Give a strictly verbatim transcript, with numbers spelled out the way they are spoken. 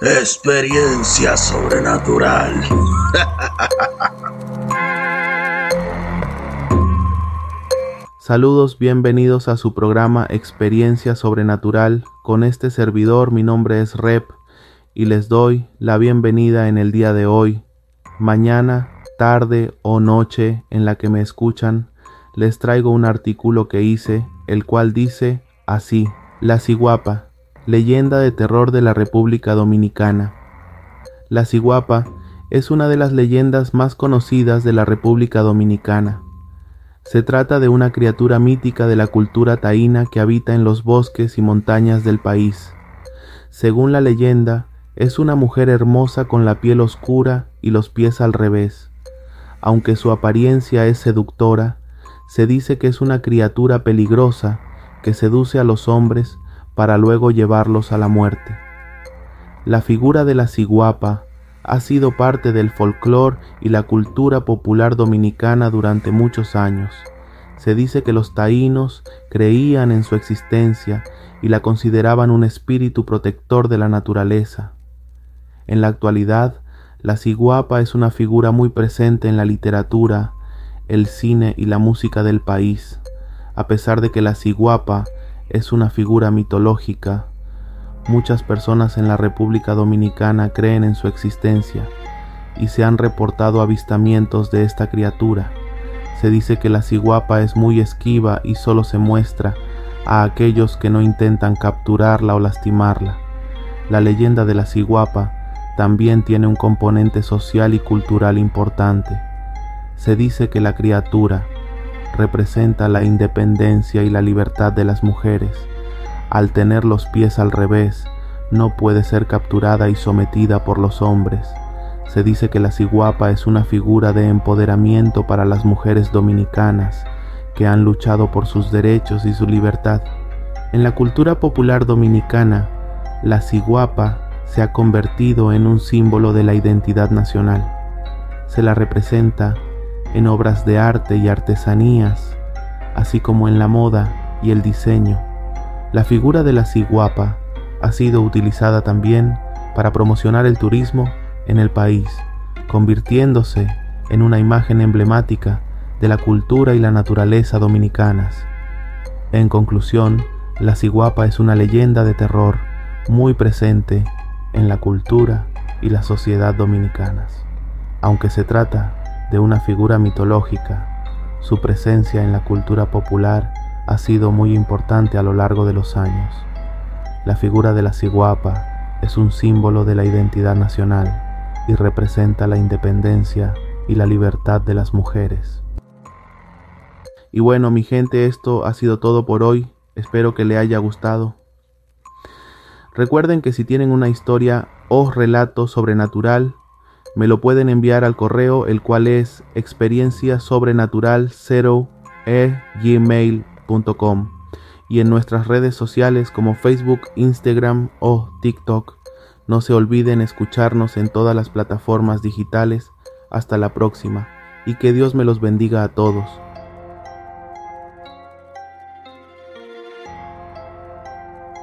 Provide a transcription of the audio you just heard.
Experiencia Sobrenatural. Saludos, bienvenidos a su programa Experiencia Sobrenatural. Con este servidor, mi nombre es Rep y les doy la bienvenida en el día de hoy. Mañana, tarde o noche en la que me escuchan, les traigo un artículo que hice, el cual dice así: La Ciguapa, leyenda de terror de la República Dominicana. La Ciguapa es una de las leyendas más conocidas de la República Dominicana. Se trata de una criatura mítica de la cultura taína que habita en los bosques y montañas del país. Según la leyenda, es una mujer hermosa con la piel oscura y los pies al revés. Aunque su apariencia es seductora, se dice que es una criatura peligrosa que seduce a los hombres para luego llevarlos a la muerte. La figura de la Ciguapa ha sido parte del folclore y la cultura popular dominicana durante muchos años. Se dice que los taínos creían en su existencia y la consideraban un espíritu protector de la naturaleza. En la actualidad, la Ciguapa es una figura muy presente en la literatura, el cine y la música del país. A pesar de que la Ciguapa es una figura mitológica, muchas personas en la República Dominicana creen en su existencia y se han reportado avistamientos de esta criatura. Se dice que la Ciguapa es muy esquiva y solo se muestra a aquellos que no intentan capturarla o lastimarla. La leyenda de la Ciguapa también tiene un componente social y cultural importante. Se dice que la criatura representa la independencia y la libertad de las mujeres. Al tener los pies al revés, no puede ser capturada y sometida por los hombres. Se dice que la Ciguapa es una figura de empoderamiento para las mujeres dominicanas que han luchado por sus derechos y su libertad. En la cultura popular dominicana, la Ciguapa se ha convertido en un símbolo de la identidad nacional. Se la representa en obras de arte y artesanías, así como en la moda y el diseño. La figura de la Ciguapa ha sido utilizada también para promocionar el turismo en el país, convirtiéndose en una imagen emblemática de la cultura y la naturaleza dominicanas. En conclusión, la Ciguapa es una leyenda de terror muy presente en la cultura y la sociedad dominicanas. Aunque se trata de una figura mitológica, su presencia en la cultura popular ha sido muy importante a lo largo de los años. La figura de la Ciguapa es un símbolo de la identidad nacional y representa la independencia y la libertad de las mujeres. Y bueno, mi gente, esto ha sido todo por hoy. Espero que le haya gustado. Recuerden que si tienen una historia o relato sobrenatural, me lo pueden enviar al correo, el cual es experiencia sobrenatural cero arroba gmail punto com, y en nuestras redes sociales como Facebook, Instagram o TikTok. No se olviden escucharnos en todas las plataformas digitales. Hasta la próxima y que Dios me los bendiga a todos.